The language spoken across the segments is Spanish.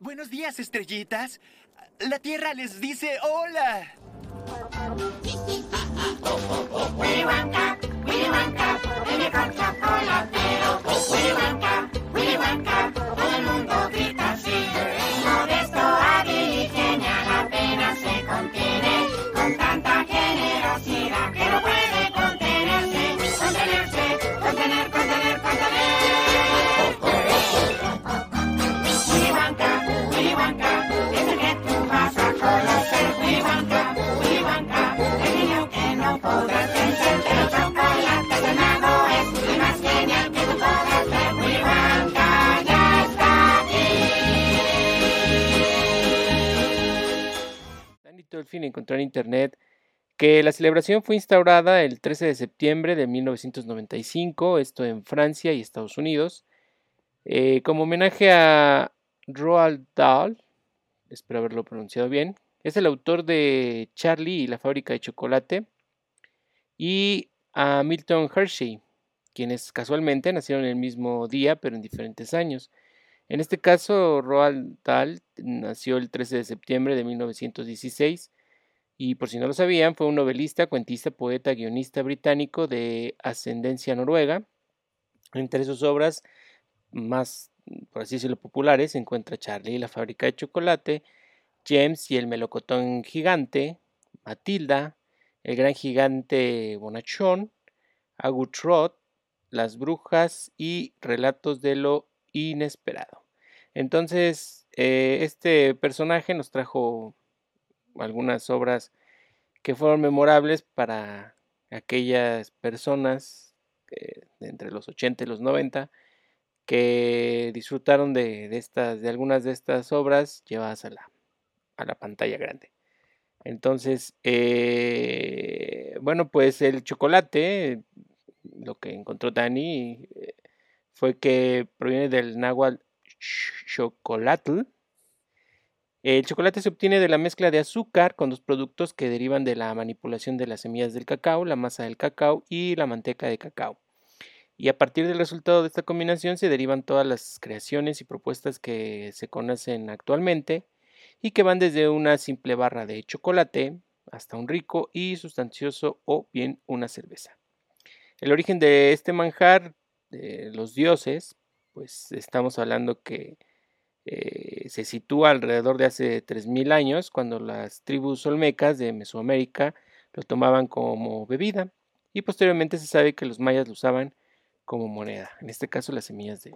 Buenos días, estrellitas. La Tierra les dice hola. Willy Wonka, Willy Wonka, el mejor chocolatero. Willy Wonka, todo el mundo grita así. Es modesto, hábil y genial, apenas se contiene. Con tanta generosidad que no puede contenerse. Contenerse, contener, contener, contener. Willy Wonka, es el que tú vas a conocer. Willy Wonka, el niño que no podrás vencer. El chocolate sonado es el más genial que tú podrás ver. Willy Wonka ya está aquí. Danny Tolfin encontró en internet que la celebración fue instaurada el 13 de septiembre de 1995, esto en Francia y Estados Unidos, como homenaje a Roald Dahl, espero haberlo pronunciado bien, es el autor de Charlie y la fábrica de chocolate, y a Milton Hershey, quienes casualmente nacieron el mismo día, pero en diferentes años. En este caso, Roald Dahl nació el 13 de septiembre de 1916, y por si no lo sabían, fue un novelista, cuentista, poeta, guionista británico de ascendencia noruega. Entre sus obras más, por así decirlo, populares se encuentra Charlie y la fábrica de chocolate, James y el Melocotón Gigante, Matilda, el gran gigante Bonachón, Agutrod, Las Brujas y Relatos de lo inesperado. Entonces, este personaje nos trajo algunas obras que fueron memorables para aquellas personas entre los 80 y los 90 que disfrutaron de algunas de estas obras llevadas a la pantalla grande. Entonces, bueno, pues el chocolate, lo que encontró Dani, fue que proviene del náhuatl xocolatl. El chocolate se obtiene de la mezcla de azúcar con dos productos que derivan de la manipulación de las semillas del cacao, la masa del cacao y la manteca de cacao. Y a partir del resultado de esta combinación se derivan todas las creaciones y propuestas que se conocen actualmente y que van desde una simple barra de chocolate hasta un rico y sustancioso o bien una cerveza. El origen de este manjar de los dioses, pues estamos hablando que se sitúa alrededor de hace 3.000 años, cuando las tribus olmecas de Mesoamérica lo tomaban como bebida y posteriormente se sabe que los mayas lo usaban como moneda, en este caso las semillas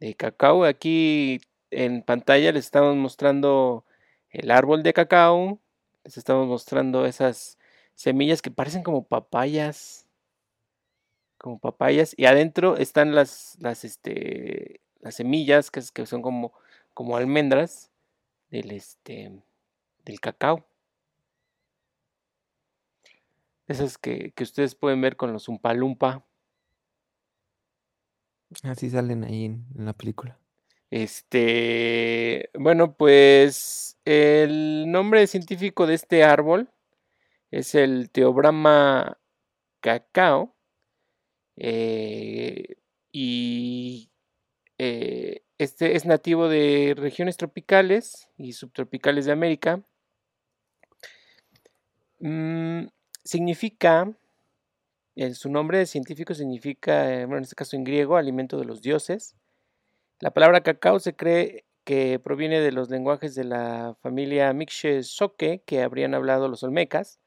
de cacao. Aquí en pantalla les estamos mostrando el árbol de cacao, les estamos mostrando esas semillas que parecen como papayas y adentro están las semillas que son como almendras del cacao. Esas que ustedes pueden ver con los Umpalumpas. Así salen ahí en la película. Bueno, pues el nombre científico de este árbol es el Theobroma cacao. Este es nativo de regiones tropicales y subtropicales de América. Su nombre científico significa, en este caso en griego, alimento de los dioses. La palabra cacao se cree que proviene de los lenguajes de la familia Mixtezoque que habrían hablado los olmecas.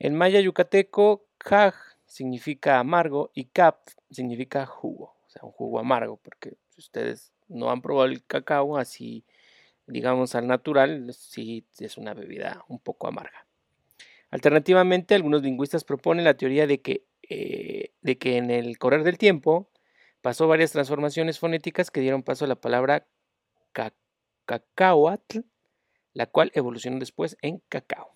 En maya yucateco, caj significa amargo y cap significa jugo. O sea, un jugo amargo, porque si ustedes no han probado el cacao así, digamos, al natural, sí es una bebida un poco amarga. Alternativamente, algunos lingüistas proponen la teoría de que en el correr del tiempo pasó varias transformaciones fonéticas que dieron paso a la palabra cacahuatl, la cual evolucionó después en cacao.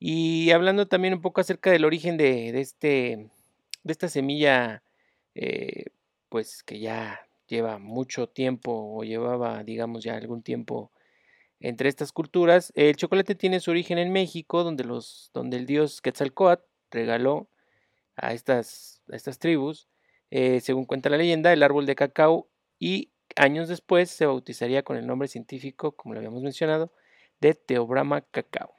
Y hablando también un poco acerca del origen de esta semilla, pues que ya lleva mucho tiempo o llevaba, digamos, ya algún tiempo entre estas culturas. El chocolate tiene su origen en México, donde el dios Quetzalcóatl regaló a estas tribus, según cuenta la leyenda, el árbol de cacao y Años después se bautizaría con el nombre científico, como lo habíamos mencionado, de Theobroma cacao.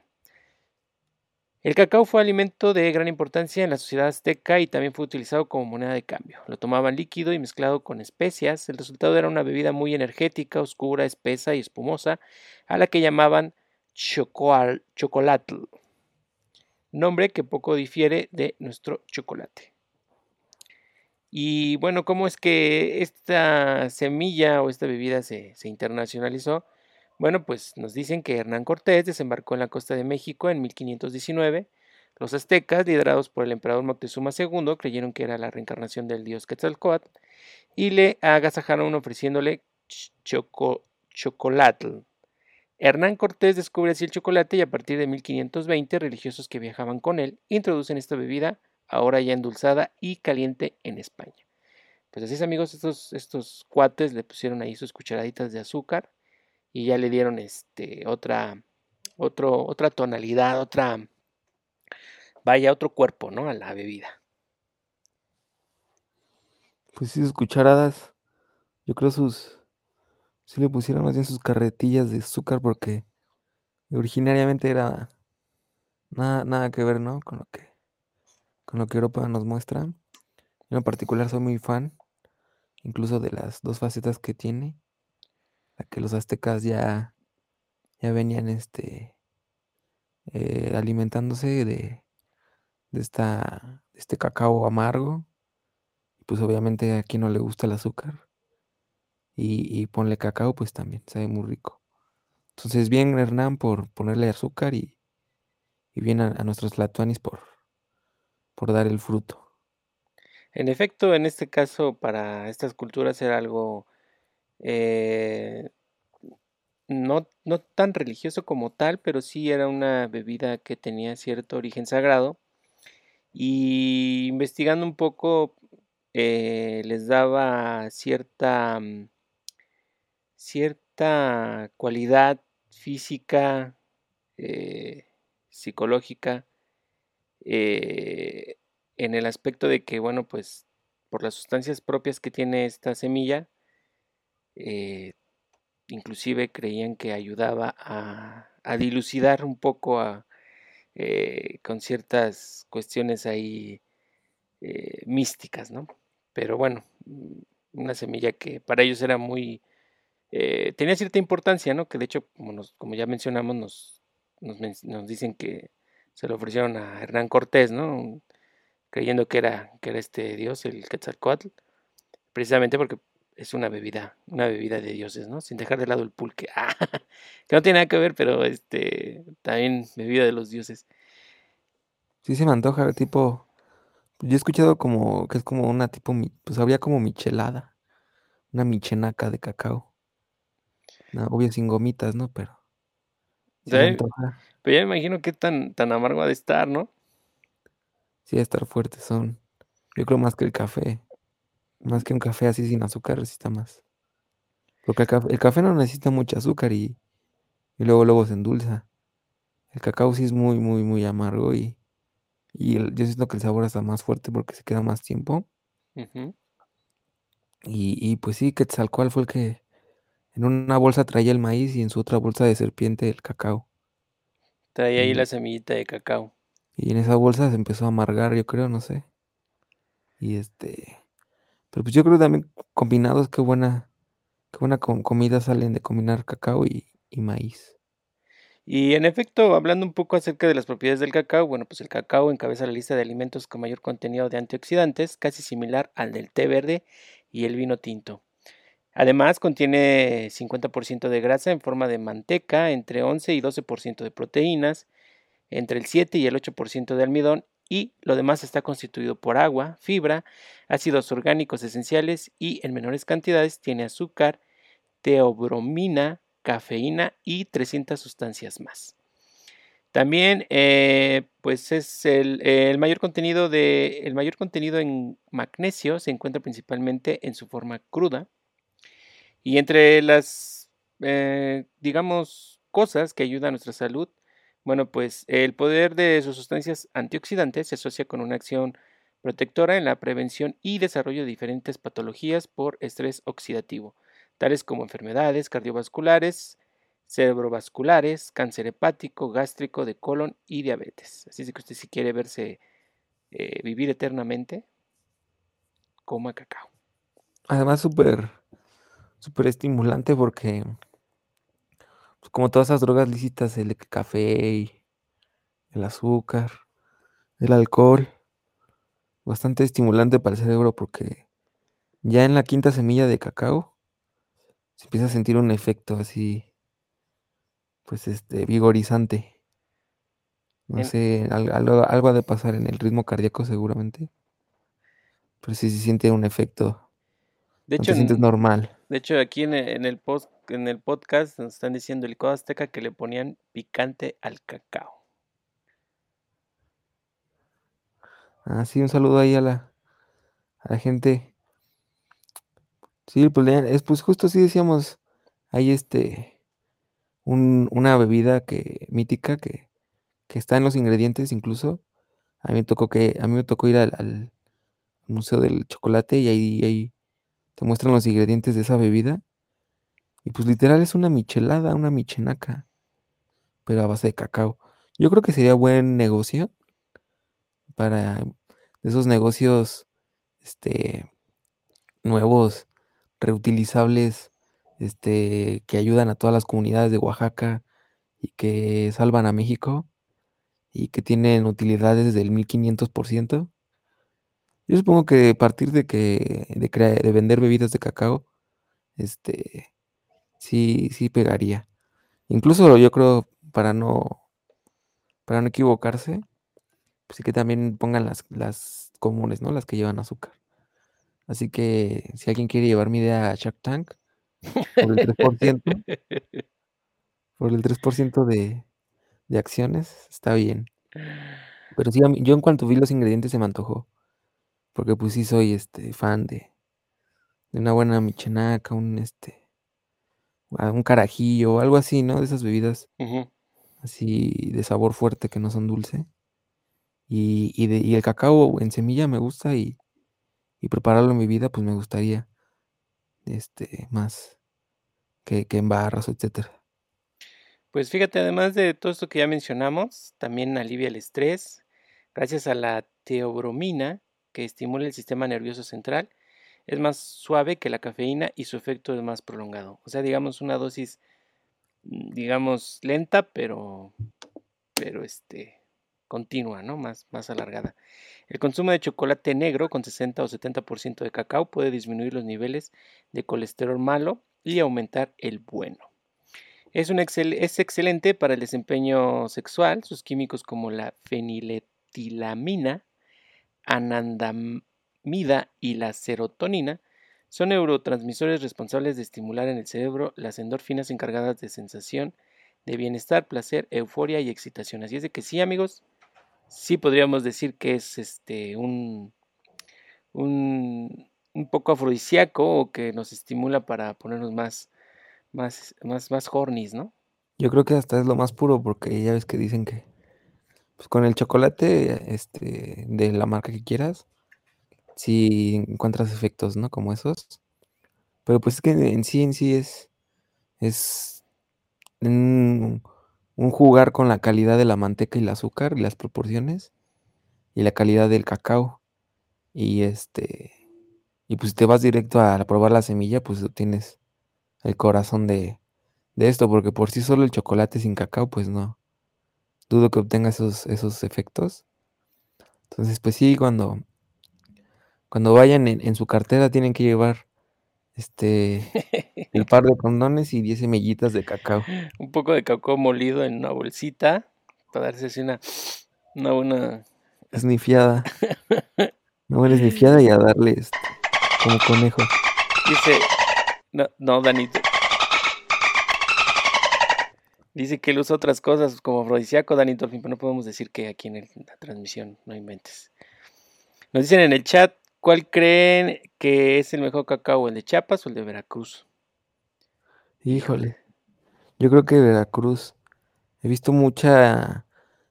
El cacao fue alimento de gran importancia en la sociedad azteca y también fue utilizado como moneda de cambio. Lo tomaban líquido y mezclado con especias. El resultado era una bebida muy energética, oscura, espesa y espumosa, a la que llamaban chocolatl, nombre que poco difiere de nuestro chocolate. Y bueno, ¿cómo es que esta semilla o esta bebida se internacionalizó? Bueno, pues nos dicen que Hernán Cortés desembarcó en la costa de México en 1519. Los aztecas, liderados por el emperador Moctezuma II, creyeron que era la reencarnación del dios Quetzalcóatl y le agasajaron ofreciéndole chocolatl. Hernán Cortés descubre así el chocolate y a partir de 1520, religiosos que viajaban con él introducen esta bebida, ahora ya endulzada y caliente, en España. Pues así es, amigos, estos cuates le pusieron ahí sus cucharaditas de azúcar y ya le dieron otra tonalidad, otro cuerpo, ¿no?, a la bebida. Pues sí, sus cucharadas, yo creo sí le pusieron más bien sus carretillas de azúcar, porque originariamente era nada que ver, ¿no?, con lo que Europa nos muestra. Yo en particular soy muy fan, incluso de las dos facetas que tiene. Que los aztecas ya venían alimentándose de este cacao amargo. Pues obviamente a quien no le gusta el azúcar. Y ponle cacao, pues también sabe muy rico. Entonces bien Hernán por ponerle azúcar y bien a nuestros tlatoanis por dar el fruto. En efecto, en este caso para estas culturas era algo no tan religioso como tal, pero sí era una bebida que tenía cierto origen sagrado. Y investigando un poco, les daba cierta cualidad física, psicológica, en el aspecto de que, bueno, pues por las sustancias propias que tiene esta semilla, inclusive creían que ayudaba a dilucidar un poco con ciertas cuestiones ahí místicas, ¿no? Pero bueno, una semilla que para ellos era muy tenía cierta importancia, ¿no? Que de hecho, como ya mencionamos, nos dicen que se lo ofrecieron a Hernán Cortés, ¿no?, creyendo que era este dios, el Quetzalcóatl, precisamente porque es una bebida de dioses, ¿no? Sin dejar de lado el pulque, que no tiene nada que ver, pero también bebida de los dioses. Sí se me antoja, tipo, yo he escuchado como que es como una tipo, pues habría como michelada, una michenaca de cacao, obvio sin gomitas, ¿no? Pero sí, pero ya me imagino que tan amargo ha de estar, ¿no? Sí, ha de estar fuerte, yo creo más que el café. Más que un café así sin azúcar necesita más. Porque el café no necesita mucho azúcar y luego se endulza. El cacao sí es muy, muy, muy amargo y yo siento que el sabor está más fuerte porque se queda más tiempo. Uh-huh. Y pues sí, Quetzalcóatl fue el que en una bolsa traía el maíz y en su otra bolsa de serpiente el cacao. Traía ahí la semillita de cacao. Y en esa bolsa se empezó a amargar, yo creo, no sé. Y Pero pues yo creo también combinados, qué buena comida salen de combinar cacao y maíz. Y en efecto, hablando un poco acerca de las propiedades del cacao, bueno, pues el cacao encabeza la lista de alimentos con mayor contenido de antioxidantes, casi similar al del té verde y el vino tinto. Además, contiene 50% de grasa en forma de manteca, entre 11 y 12% de proteínas, entre el 7 y el 8% de almidón, y lo demás está constituido por agua, fibra, ácidos orgánicos esenciales y en menores cantidades tiene azúcar, teobromina, cafeína y 300 sustancias más. También pues es el mayor contenido en magnesio se encuentra principalmente en su forma cruda. Y entre las cosas que ayudan a nuestra salud, bueno, pues el poder de sus sustancias antioxidantes se asocia con una acción protectora en la prevención y desarrollo de diferentes patologías por estrés oxidativo, tales como enfermedades cardiovasculares, cerebrovasculares, cáncer hepático, gástrico, de colon y diabetes. Así es que usted, si quiere verse vivir eternamente, coma cacao. Además, súper estimulante porque, pues, como todas esas drogas lícitas, el café, y el azúcar, el alcohol, bastante estimulante para el cerebro, porque ya en la quinta semilla de cacao se empieza a sentir un efecto así, pues vigorizante. No sé, algo ha de pasar en el ritmo cardíaco seguramente. Pero sí se siente un efecto. De hecho, no te sientes normal. De hecho, aquí en el podcast nos están diciendo el licuado azteca que le ponían picante al cacao. Ah, sí, un saludo ahí a la gente. Sí, pues justo así decíamos, hay una bebida mítica que está en los ingredientes incluso. A mí me tocó ir al Museo del Chocolate, y ahí te muestran los ingredientes de esa bebida. Y pues literal es una michelada, una michenaca, pero a base de cacao. Yo creo que sería buen negocio para esos negocios nuevos, reutilizables, que ayudan a todas las comunidades de Oaxaca y que salvan a México y que tienen utilidades del 1500%. Yo supongo que a partir de vender bebidas de cacao, sí pegaría. Incluso yo creo, para no equivocarse, pues sí que también pongan las comunes, ¿no? Las que llevan azúcar. Así que si alguien quiere llevar mi idea a Shark Tank, por el 3% de acciones, está bien. Pero sí, yo en cuanto vi los ingredientes se me antojó, porque pues sí soy fan de una buena michenaca, un carajillo o algo así, ¿no? De esas bebidas así de sabor fuerte que no son dulce. Y el cacao en semilla me gusta, y prepararlo en mi vida pues me gustaría más que en barras, etcétera. Pues fíjate, además de todo esto que ya mencionamos, también alivia el estrés gracias a la teobromina, que estimula el sistema nervioso central. Es más suave que la cafeína y su efecto es más prolongado. O sea, digamos una dosis, digamos lenta, pero continua, ¿no? Más alargada. El consumo de chocolate negro con 60 o 70% de cacao puede disminuir los niveles de colesterol malo y aumentar el bueno. Es excelente para el desempeño sexual. Sus químicos como la feniletilamina, anandamida y la serotonina son neurotransmisores responsables de estimular en el cerebro las endorfinas encargadas de sensación de bienestar, placer, euforia y excitación. Así es de que sí, amigos, sí podríamos decir que es un poco afrodisíaco, o que nos estimula para ponernos más hornies, ¿no? Yo creo que hasta es lo más puro, porque ya ves que dicen que pues con el chocolate de la marca que quieras sí encuentras efectos, ¿no? Como esos. Pero pues es que en sí es un jugar con la calidad de la manteca y el azúcar y las proporciones y la calidad del cacao, y pues te vas directo a probar la semilla, pues obtienes el corazón de esto, porque por sí solo el chocolate sin cacao pues no dudo que obtenga esos efectos. Entonces pues sí, cuando vayan en su cartera tienen que llevar el par de condones y 10 semillitas de cacao. Un poco de cacao molido en una bolsita para darse así una buena esnifiada. Una buena esnifiada y a darle como conejo. Dice, no, Danito. Dice que él usa otras cosas como afrodisíaco, Danito, pero no podemos decir que aquí en la transmisión, no inventes. Nos dicen en el chat, ¿cuál creen que es el mejor cacao, el de Chiapas o el de Veracruz? Híjole, yo creo que Veracruz. He visto mucha,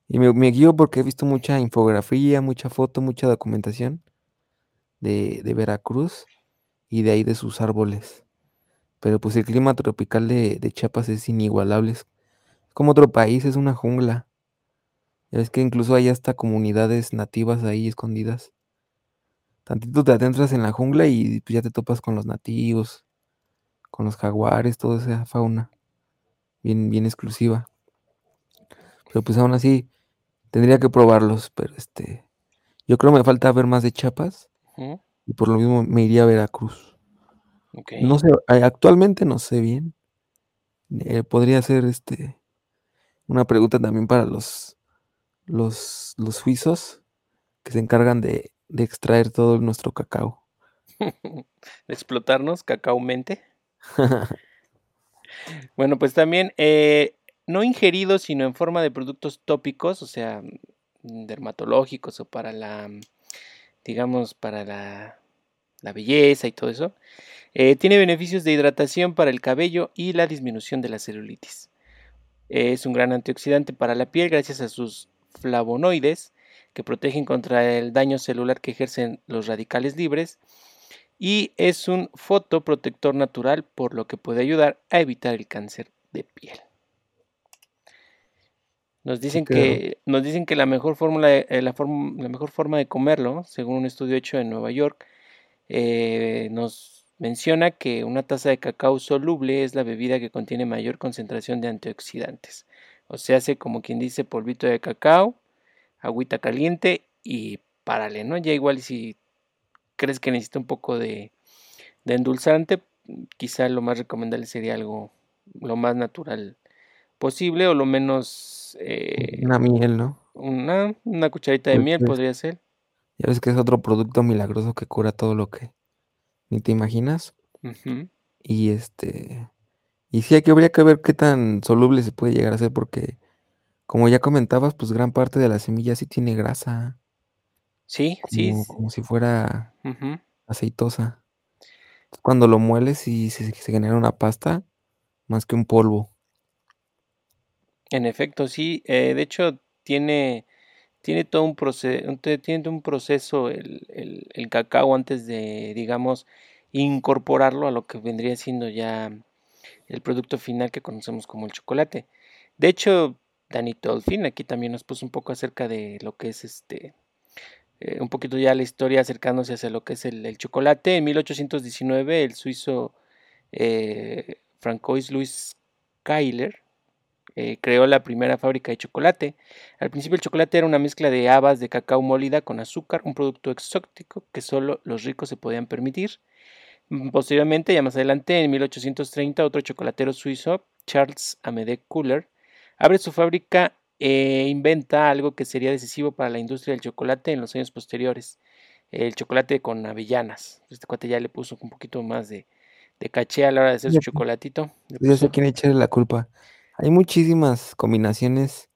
y me guío porque he visto mucha infografía, mucha foto, mucha documentación de Veracruz y de ahí de sus árboles. Pero pues el clima tropical de Chiapas es inigualable. Es como otro país, es una jungla. Ya ves que incluso hay hasta comunidades nativas ahí escondidas. Tantito te adentras en la jungla y pues, ya te topas con los nativos, con los jaguares, toda esa fauna bien, bien exclusiva. Pero pues aún así tendría que probarlos, pero yo creo me falta ver más de Chiapas. ¿Mm? Y por lo mismo me iría a Veracruz. Okay. No sé, actualmente no sé bien. Podría ser una pregunta también para los suizos que se encargan de extraer todo nuestro cacao. Explotarnos cacaomente. Bueno, pues también no ingeridos, sino en forma de productos tópicos, o sea, dermatológicos o para la, digamos, para la belleza y todo eso. Tiene beneficios de hidratación para el cabello y la disminución de la celulitis. Es un gran antioxidante para la piel gracias a sus flavonoides que protegen contra el daño celular que ejercen los radicales libres. Y es un fotoprotector natural, por lo que puede ayudar a evitar el cáncer de piel. Nos dicen que la mejor forma de comerlo, según un estudio hecho en Nueva York, nos menciona que una taza de cacao soluble es la bebida que contiene mayor concentración de antioxidantes. O sea, hace como quien dice polvito de cacao, agüita caliente y párale, ¿no? Ya igual si crees que necesita un poco de endulzante, quizá lo más recomendable sería algo lo más natural posible o lo menos... una miel, ¿no? Una cucharita de miel podría ser. Ya ves que es otro producto milagroso que cura todo lo que ni te imaginas. Uh-huh. Y y sí, aquí habría que ver qué tan soluble se puede llegar a ser, porque como ya comentabas, pues gran parte de la semilla sí tiene grasa. Sí, como si fuera uh-huh. aceitosa. Entonces, cuando lo mueles y se genera una pasta, más que un polvo. En efecto, sí. De hecho, tiene todo un proceso, el cacao antes de, digamos, incorporarlo a lo que vendría siendo ya el producto final que conocemos como el chocolate. De hecho, Dani Tolfin aquí también nos puso un poco acerca de lo que es un poquito ya la historia acercándose hacia lo que es el chocolate. En 1819 el suizo Francois-Louis Kyler creó la primera fábrica de chocolate. Al principio el chocolate era una mezcla de habas de cacao molida con azúcar, un producto exótico que solo los ricos se podían permitir. Posteriormente, ya más adelante, en 1830, otro chocolatero suizo, Charles-Amédée Kohler, abre su fábrica e inventa algo que sería decisivo para la industria del chocolate en los años posteriores, el chocolate con avellanas. Este cuate ya le puso un poquito más de caché a la hora de hacer su chocolatito. Yo sé quién echarle la culpa. Hay muchísimas combinaciones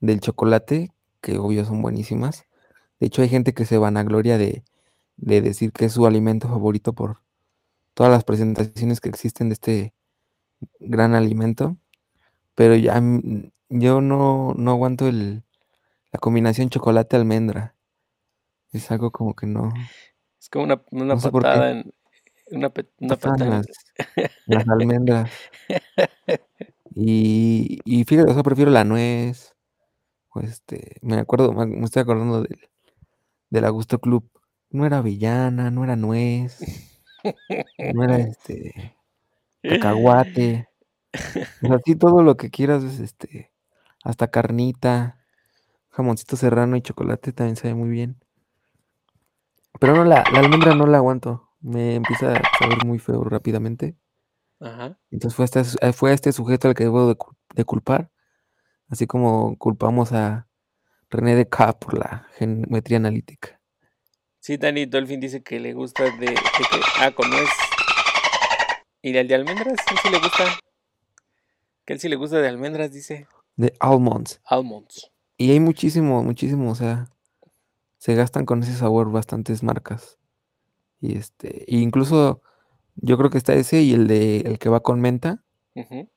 del chocolate que obvio son buenísimas. De hecho hay gente que se vanagloria de decir que es su alimento favorito por todas las presentaciones que existen de este gran alimento. Pero ya, yo no aguanto la combinación chocolate-almendra. Es algo como que no... Es como una no sé patada en... Una patada en las almendras. Y fíjate, o sea, prefiero la nuez. Me estoy acordando del Augusto Club. No era avellana, no era nuez, no era cacahuate. O sea, sí, todo lo que quieras, es hasta carnita, jamoncito serrano y chocolate también sabe muy bien. Pero no, la almendra no la aguanto. Me empieza a saber muy feo rápidamente. Ajá. Entonces fue este sujeto al que debo de culpar, así como culpamos a René Descartes por la geometría analítica. Sí, Dani Dolphin dice que le gusta de que, con nuez. ¿Y el de almendras? ¿Él sí le gusta? Que él sí le gusta de almendras, dice. De almonds. Y hay muchísimo, o sea, se gastan con ese sabor bastantes marcas. Y incluso... Yo creo que está ese y el que va con menta. Uh-huh.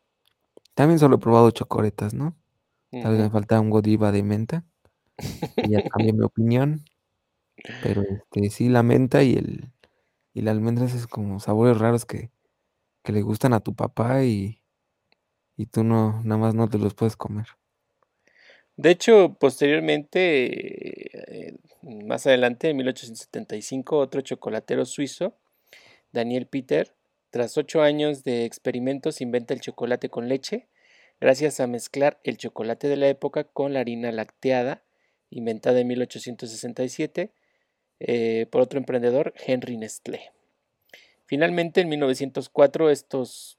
También solo he probado chocoretas, ¿no? Uh-huh. Tal vez me falta un Godiva de menta. Y ya cambié mi opinión. Pero sí, la menta y la almendras es como sabores raros que que le gustan a tu papá y tú no, nada más no te los puedes comer. De hecho, posteriormente, más adelante, en 1875, otro chocolatero suizo, Daniel Peter, tras 8 años de experimentos, inventa el chocolate con leche, gracias a mezclar el chocolate de la época con la harina lacteada, inventada en 1867 por otro emprendedor, Henry Nestlé. Finalmente, en 1904, estos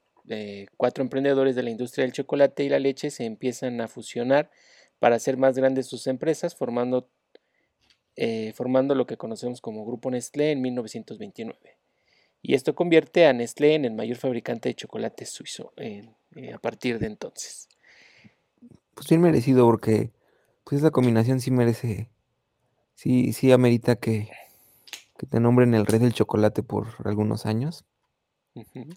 4 emprendedores de la industria del chocolate y la leche se empiezan a fusionar para hacer más grandes sus empresas, formando lo que conocemos como Grupo Nestlé en 1929. Y esto convierte a Nestlé en el mayor fabricante de chocolate suizo a partir de entonces. Pues bien merecido, porque pues la combinación sí merece, sí amerita que te nombren el rey del chocolate por algunos años. Uh-huh.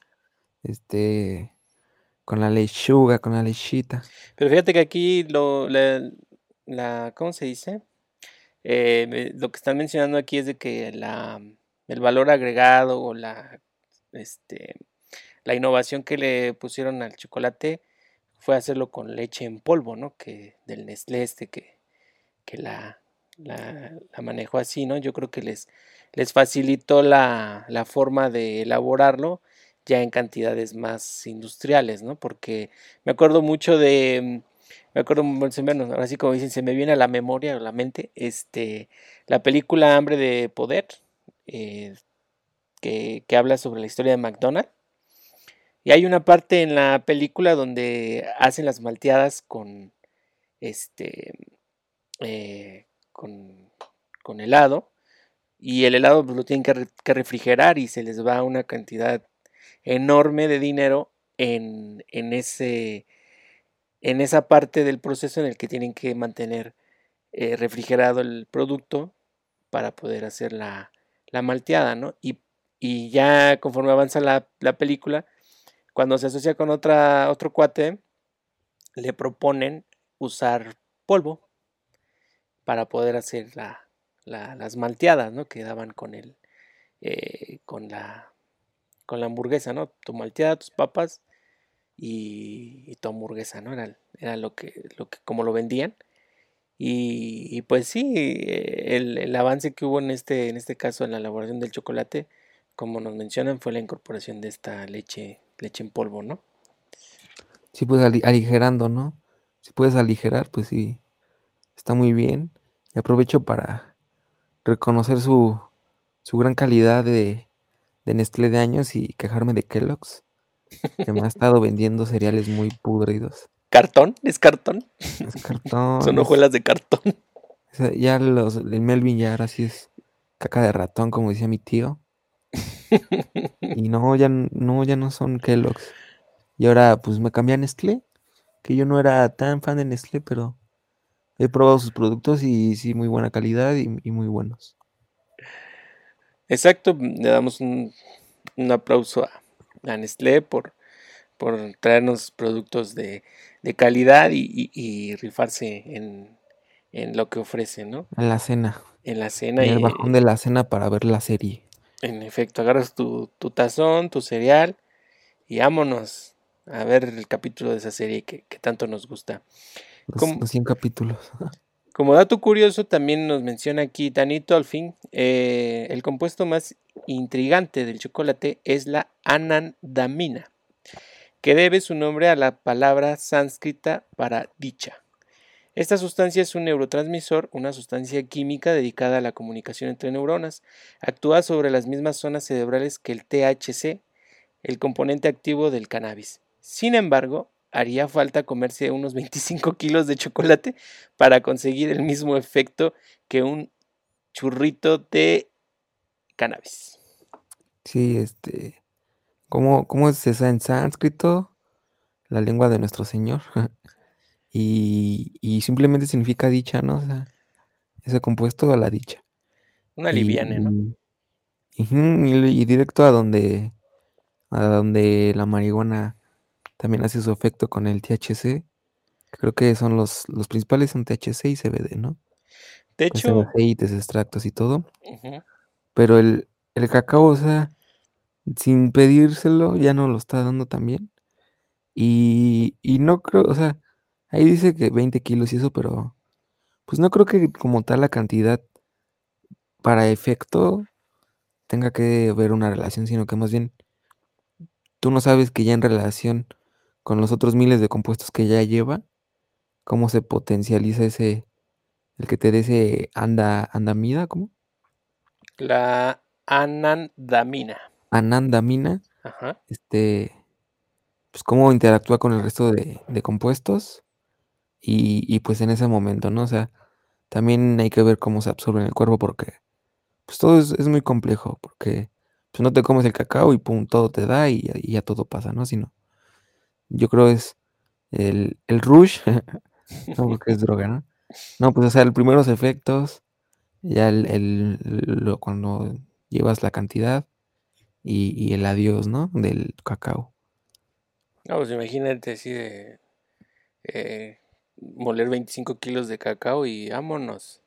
Con la lechuga, con la lechita. Pero fíjate que aquí ¿cómo se dice? Lo que están mencionando aquí es de que el valor agregado o la innovación que le pusieron al chocolate fue hacerlo con leche en polvo, ¿no? Que del Nestlé que la manejó así, ¿no? Yo creo que les facilitó la forma de elaborarlo ya en cantidades más industriales, ¿no? Porque ahora sí, como dicen, se me viene a la memoria o la mente, la película Hambre de Poder, que habla sobre la historia de McDonald's, y hay una parte en la película donde hacen las malteadas con helado, y el helado pues lo tienen que refrigerar y se les va una cantidad enorme de dinero en esa parte del proceso en el que tienen que mantener refrigerado el producto para poder hacer la malteada, ¿no? Y ya conforme avanza la película, cuando se asocia con otro cuate, le proponen usar polvo para poder hacer las malteadas, ¿no? Que daban con la hamburguesa, ¿no? Tu malteada, tus papas y tu hamburguesa, ¿no? Era lo que como lo vendían. Y pues sí, el avance que hubo en este caso en la elaboración del chocolate, como nos mencionan, fue la incorporación de esta leche en polvo, ¿no? Sí, pues aligerando, ¿no? Si puedes aligerar, pues sí, está muy bien. Y aprovecho para reconocer su gran calidad de Nestlé de años y quejarme de Kellogg's, que me ha estado vendiendo cereales muy pudridos. ¿Cartón? ¿Es cartón? Es cartón. Son hojuelas de cartón. Ya el Melvin ya ahora sí es caca de ratón, como decía mi tío. Y ya no son Kellogg's. Y ahora pues me cambié a Nestlé, que yo no era tan fan de Nestlé, pero he probado sus productos y sí, muy buena calidad y muy buenos. Exacto, le damos un aplauso a Nestlé por traernos productos de calidad y rifarse en lo que ofrece, ¿no? En la cena. En el bajón de la cena para ver la serie. En efecto, agarras tu tazón, tu cereal y vámonos a ver el capítulo de esa serie que tanto nos gusta. Los 100 capítulos. Como dato curioso, también nos menciona aquí Danny Tolfin, el compuesto más intrigante del chocolate es la anandamida, que debe su nombre a la palabra sánscrita para dicha. Esta sustancia es un neurotransmisor, una sustancia química dedicada a la comunicación entre neuronas. Actúa sobre las mismas zonas cerebrales que el THC, el componente activo del cannabis. Sin embargo, haría falta comerse unos 25 kilos de chocolate para conseguir el mismo efecto que un churrito de cannabis. Sí, ¿cómo es esa en sánscrito? La lengua de nuestro Señor. y simplemente significa dicha, ¿no? O sea, ese compuesto a la dicha. Una liviana, ¿no? Y directo a donde la marihuana también hace su efecto con el THC. Creo que son los principales son THC y CBD, ¿no? De hecho, aceites, extractos y todo. Uh-huh. Pero el cacao, o sea, sin pedírselo, ya no lo está dando tan bien. Y no creo, o sea, ahí dice que 20 kilos y eso, pero pues no creo que como tal la cantidad para efecto tenga que ver una relación, sino que más bien tú no sabes que ya en relación con los otros miles de compuestos que ya lleva, cómo se potencializa ese, el que te dé ese andamida, ¿cómo? La anandamina. Anandamina. Ajá. Pues cómo interactúa con el resto de compuestos y pues en ese momento, ¿no? O sea, también hay que ver cómo se absorbe en el cuerpo porque pues todo es muy complejo porque pues no te comes el cacao y pum, todo te da y ya todo pasa, ¿no? Sino yo creo es el rush, no porque es droga, ¿no? No, pues o sea, los primeros efectos, ya cuando llevas la cantidad y el adiós, ¿no? Del cacao. No, pues imagínate así de moler 25 kilos de cacao y vámonos.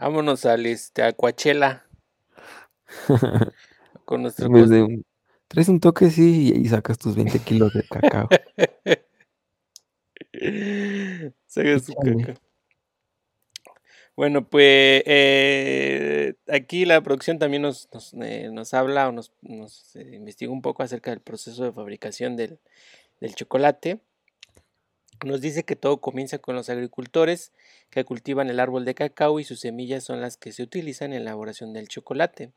Vámonos a Coachella. Con nuestro traes un toque, sí, y sacas tus 20 kilos de cacao. Sacas tu cacao. Bueno, pues aquí la producción también nos habla o nos investiga un poco acerca del proceso de fabricación del chocolate. Nos dice que todo comienza con los agricultores que cultivan el árbol de cacao y sus semillas son las que se utilizan en la elaboración del chocolate.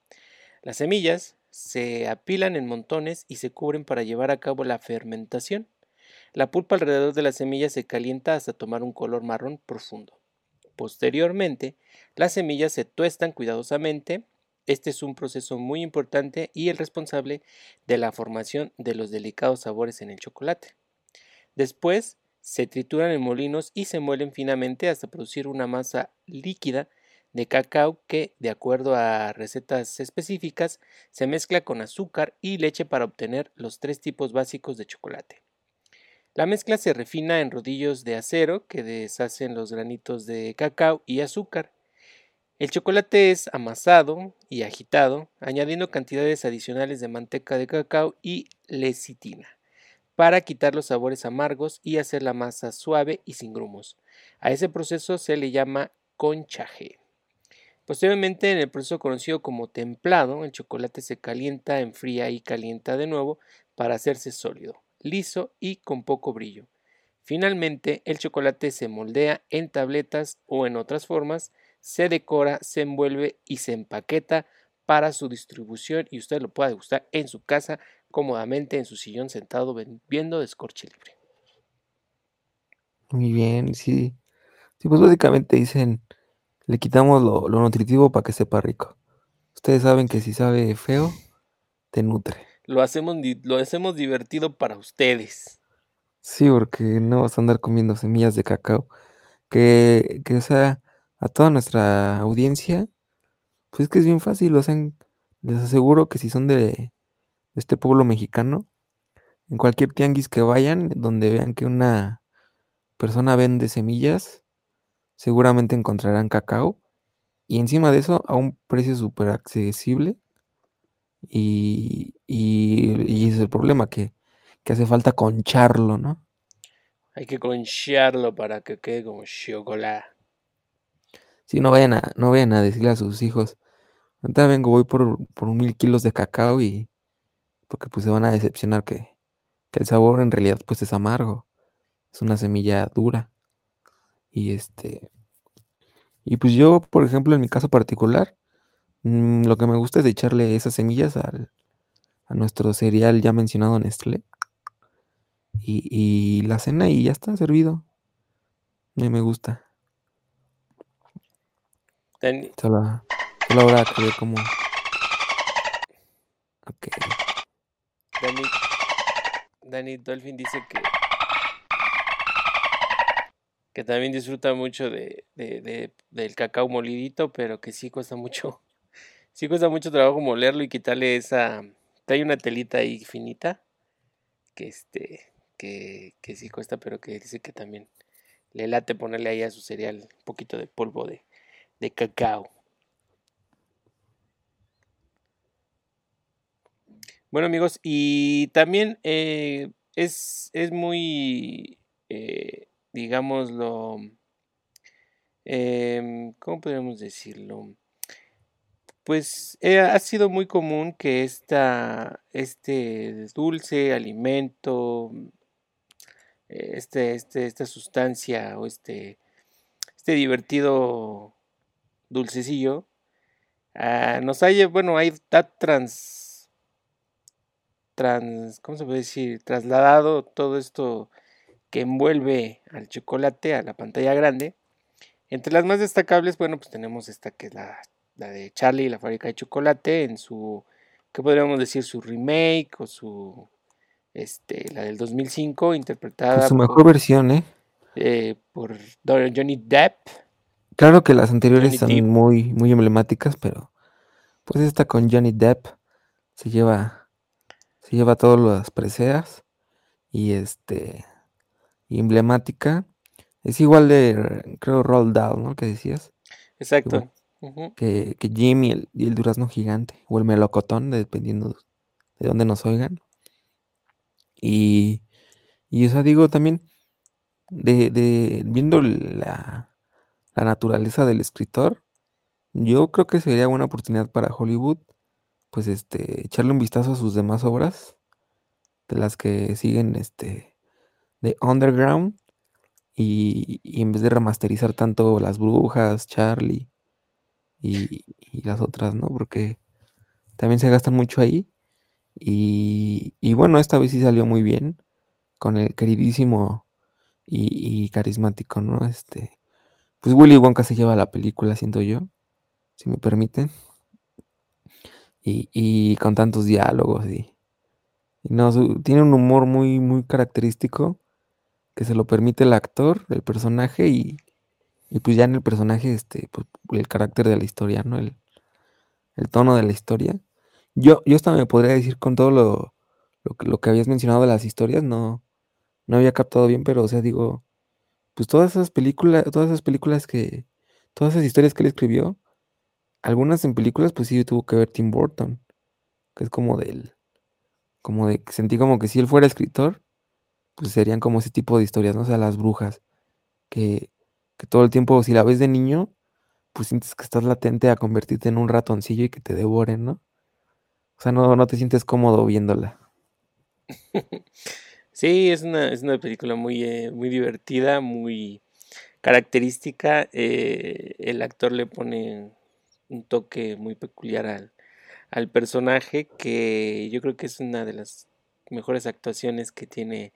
Las semillas se apilan en montones y se cubren para llevar a cabo la fermentación. La pulpa alrededor de las semillas se calienta hasta tomar un color marrón profundo. Posteriormente, las semillas se tuestan cuidadosamente. Este es un proceso muy importante y el responsable de la formación de los delicados sabores en el chocolate. Después, se trituran en molinos y se muelen finamente hasta producir una masa líquida de cacao que, de acuerdo a recetas específicas, se mezcla con azúcar y leche para obtener los 3 tipos básicos de chocolate. La mezcla se refina en rodillos de acero que deshacen los granitos de cacao y azúcar. El chocolate es amasado y agitado, añadiendo cantidades adicionales de manteca de cacao y lecitina, para quitar los sabores amargos y hacer la masa suave y sin grumos. A ese proceso se le llama conchaje. Posteriormente, en el proceso conocido como templado, el chocolate se calienta, enfría y calienta de nuevo para hacerse sólido, liso y con poco brillo. Finalmente, el chocolate se moldea en tabletas o en otras formas, se decora, se envuelve y se empaqueta para su distribución y usted lo pueda degustar en su casa, cómodamente en su sillón sentado viendo Descorche Libre. Muy bien, sí. Sí, pues básicamente dicen, le quitamos lo nutritivo para que sepa rico. Ustedes saben que si sabe feo, te nutre. Lo hacemos divertido para ustedes. Sí, porque no vas a andar comiendo semillas de cacao. Que o sea, a toda nuestra audiencia, pues es que es bien fácil. O sea, les aseguro que si son de este pueblo mexicano, en cualquier tianguis que vayan, donde vean que una persona vende semillas, seguramente encontrarán cacao. Y encima de eso, a un precio súper accesible. Y es el problema que hace falta concharlo, ¿no? Hay que concharlo para que quede como chocolate. Sí, no vayan a decirle a sus hijos, ahorita vengo, voy por 1,000 kilos de cacao y porque pues se van a decepcionar que el sabor en realidad pues es amargo, es una semilla dura. Y pues yo, por ejemplo, en mi caso particular, lo que me gusta es echarle esas semillas a nuestro cereal ya mencionado Nestlé. Y la cena y ya está servido. Me gusta. Solo ahora que como... Ok. Dani Dolphin dice que también disfruta mucho del cacao molidito, pero que sí cuesta mucho. Sí cuesta mucho trabajo molerlo y quitarle esa... Trae una telita ahí finita que sí cuesta, pero que dice que también le late ponerle ahí a su cereal un poquito de polvo de cacao. Bueno, amigos, y también es muy, digámoslo, ¿cómo podríamos decirlo? Pues ha sido muy común que este dulce, alimento, esta sustancia o este divertido dulcecillo nos haya, bueno, ahí está ¿cómo se puede decir? Trasladado todo esto que envuelve al chocolate a la pantalla grande. Entre las más destacables, bueno, pues tenemos esta que es la de Charlie y la fábrica de chocolate, en su, ¿qué podríamos decir? Su remake o su, la del 2005, interpretada por... Su mejor versión, por Johnny Depp. Claro que las anteriores son muy, muy emblemáticas, pero pues esta con Johnny Depp se lleva todas las preseas y emblemática. Es igual de, creo, Roald Dahl, ¿no? Que decías. Exacto. Igual. Que Jim y el durazno gigante o el melocotón, dependiendo de dónde nos oigan. Y o sea, digo también viendo la naturaleza del escritor, yo creo que sería buena oportunidad para Hollywood, pues echarle un vistazo a sus demás obras, de las que siguen de underground, y en vez de remasterizar tanto Las Brujas, Charlie y las otras, ¿no? Porque también se gastan mucho ahí. Y bueno, esta vez sí salió muy bien con el queridísimo y carismático, ¿no? Pues Willy Wonka se lleva la película, siento yo, si me permiten. Y con tantos diálogos y no, tiene un humor muy, muy característico que se lo permite el actor, el personaje, y pues ya en el personaje, pues, el carácter de la historia, ¿no? El tono de la historia. Yo hasta me podría decir, con todo lo que habías mencionado de las historias, no había captado bien, pero, o sea, digo, pues todas esas películas todas esas historias que él escribió, algunas en películas, pues sí tuvo que ver Tim Burton, que es como de sentí como que si él fuera escritor, pues serían como ese tipo de historias, ¿no? O sea, Las Brujas, que todo el tiempo, si la ves de niño, pues sientes que estás latente a convertirte en un ratoncillo y que te devoren, ¿no? O sea, no te sientes cómodo viéndola. Sí, es una película muy, muy divertida, muy característica. El actor le pone un toque muy peculiar al personaje, que yo creo que es una de las mejores actuaciones que tiene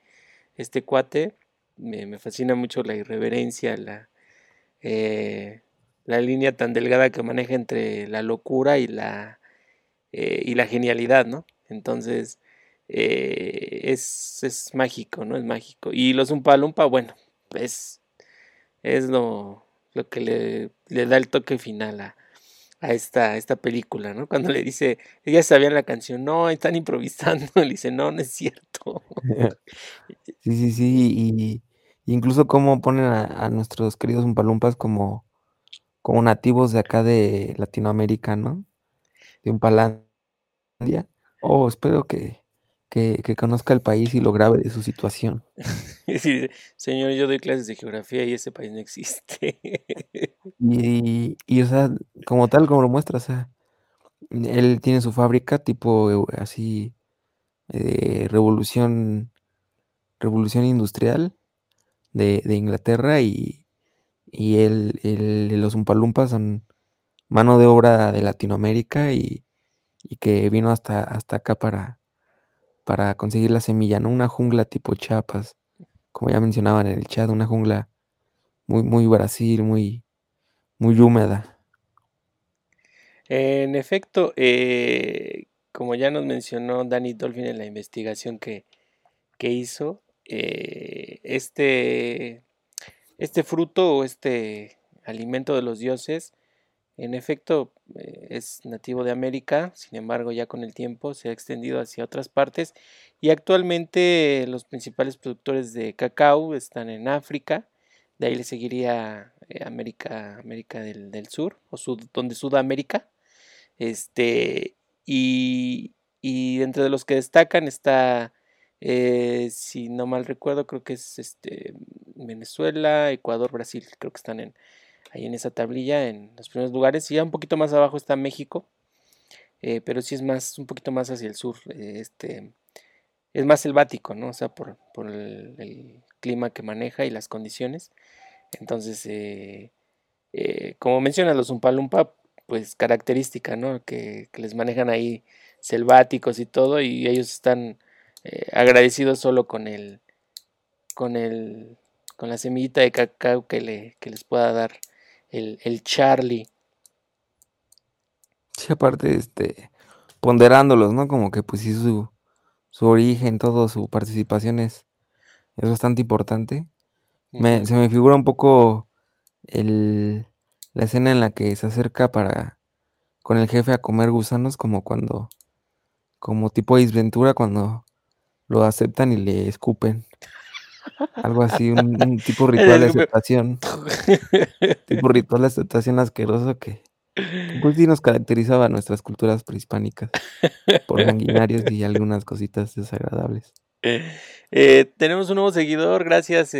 este cuate. Me fascina mucho la irreverencia, la línea tan delgada que maneja entre la locura y la genialidad, ¿no? Entonces, es mágico, ¿no? Es mágico. Y los Umpalumpas, bueno, es lo que le da el toque final a esta película, ¿no? Cuando le dice, ya sabían la canción, no, están improvisando, le dice, no es cierto. Sí, y incluso cómo ponen a nuestros queridos Umpalumpas como nativos de acá de Latinoamérica, ¿no? De Umpalandia. Oh, espero que conozca el país y lo grave de su situación. Sí, señor, yo doy clases de geografía y ese país no existe. Y o sea, como tal, como lo muestra, o sea, él tiene su fábrica tipo así, revolución industrial de Inglaterra, y los Umpalumpas son mano de obra de Latinoamérica y que vino hasta acá para conseguir la semilla, ¿no? Una jungla tipo Chiapas, como ya mencionaban en el chat, una jungla muy, muy Brasil, muy, muy húmeda. En efecto, como ya nos mencionó Danny Dolphin en la investigación que hizo, este fruto o este alimento de los dioses, en efecto, es nativo de América, sin embargo ya con el tiempo se ha extendido hacia otras partes, y actualmente los principales productores de cacao están en África, de ahí le seguiría América del Sur, o donde Sudamérica, y entre los que destacan está, si no mal recuerdo, creo que es Venezuela, Ecuador, Brasil, creo que están ahí en esa tablilla, en los primeros lugares, y ya un poquito más abajo está México, pero sí es un poquito más hacia el sur, es más selvático, ¿no? O sea, por el clima que maneja y las condiciones. Entonces, como mencionas, los Umpalumpa, pues característica, ¿no? Que les manejan ahí selváticos y todo, y ellos están agradecidos solo con la semillita de cacao que les pueda dar el Charlie. Sí, aparte, ponderándolos, ¿no? Como que pues sí su origen, todo, su participación es bastante importante. Se me figura un poco la escena en la que se acerca con el jefe a comer gusanos, como tipo de Isventura, cuando lo aceptan y le escupen. Algo así, un tipo ritual de aceptación. Tipo ritual de aceptación asqueroso que pues sí nos caracterizaba a nuestras culturas prehispánicas por sanguinarios y algunas cositas desagradables. Tenemos un nuevo seguidor, gracias,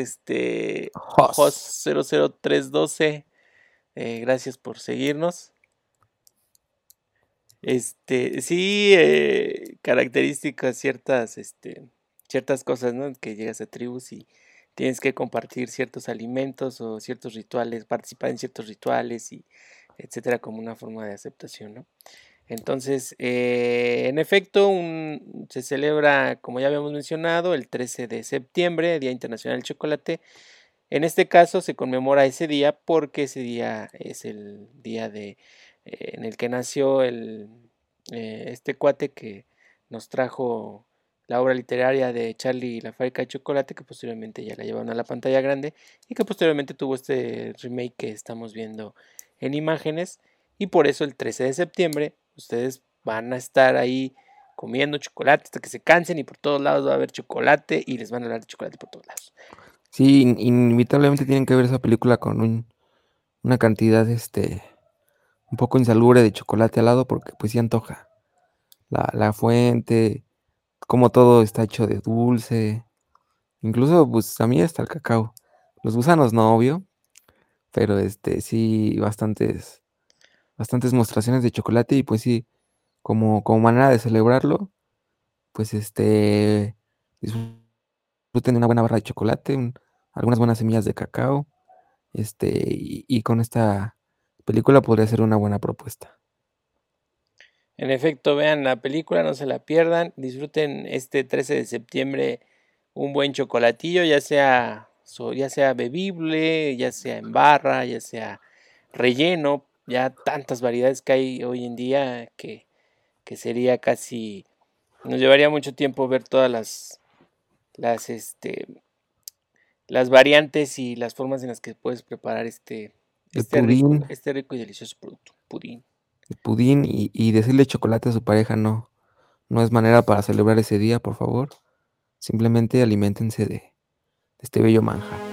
Jos 00312. Gracias por seguirnos. Sí, características ciertas, ciertas cosas, ¿no? Que llegas a tribus y tienes que compartir ciertos alimentos o ciertos rituales, participar en ciertos rituales y etcétera, como una forma de aceptación, ¿no? Entonces, en efecto, se celebra, como ya habíamos mencionado, el 13 de septiembre, Día Internacional del Chocolate. En este caso se conmemora ese día porque ese día es el día en el que nació este cuate que nos trajo la obra literaria de Charlie y la fábrica de chocolate, que posteriormente ya la llevaron a la pantalla grande y que posteriormente tuvo este remake que estamos viendo en imágenes, y por eso el 13 de septiembre ustedes van a estar ahí comiendo chocolate hasta que se cansen, y por todos lados va a haber chocolate y les van a hablar de chocolate por todos lados. Sí, inevitablemente tienen que ver esa película con una cantidad un poco insalubre de chocolate al lado, porque pues sí antoja la fuente, como todo está hecho de dulce, incluso pues a mí hasta el cacao, los gusanos no, obvio, pero sí bastantes mostraciones de chocolate, y pues sí, como manera de celebrarlo, pues disfruten una buena barra de chocolate, algunas buenas semillas de cacao, y con esta película podría ser una buena propuesta. En efecto, vean la película, no se la pierdan, disfruten este 13 de septiembre un buen chocolatillo, ya sea bebible, ya sea en barra, ya sea relleno, ya tantas variedades que hay hoy en día que sería casi, nos llevaría mucho tiempo ver todas las variantes y las formas en las que puedes preparar este rico y delicioso producto, pudín. El pudín y decirle chocolate a su pareja no es manera para celebrar ese día, por favor. Simplemente aliméntense de este bello manjar.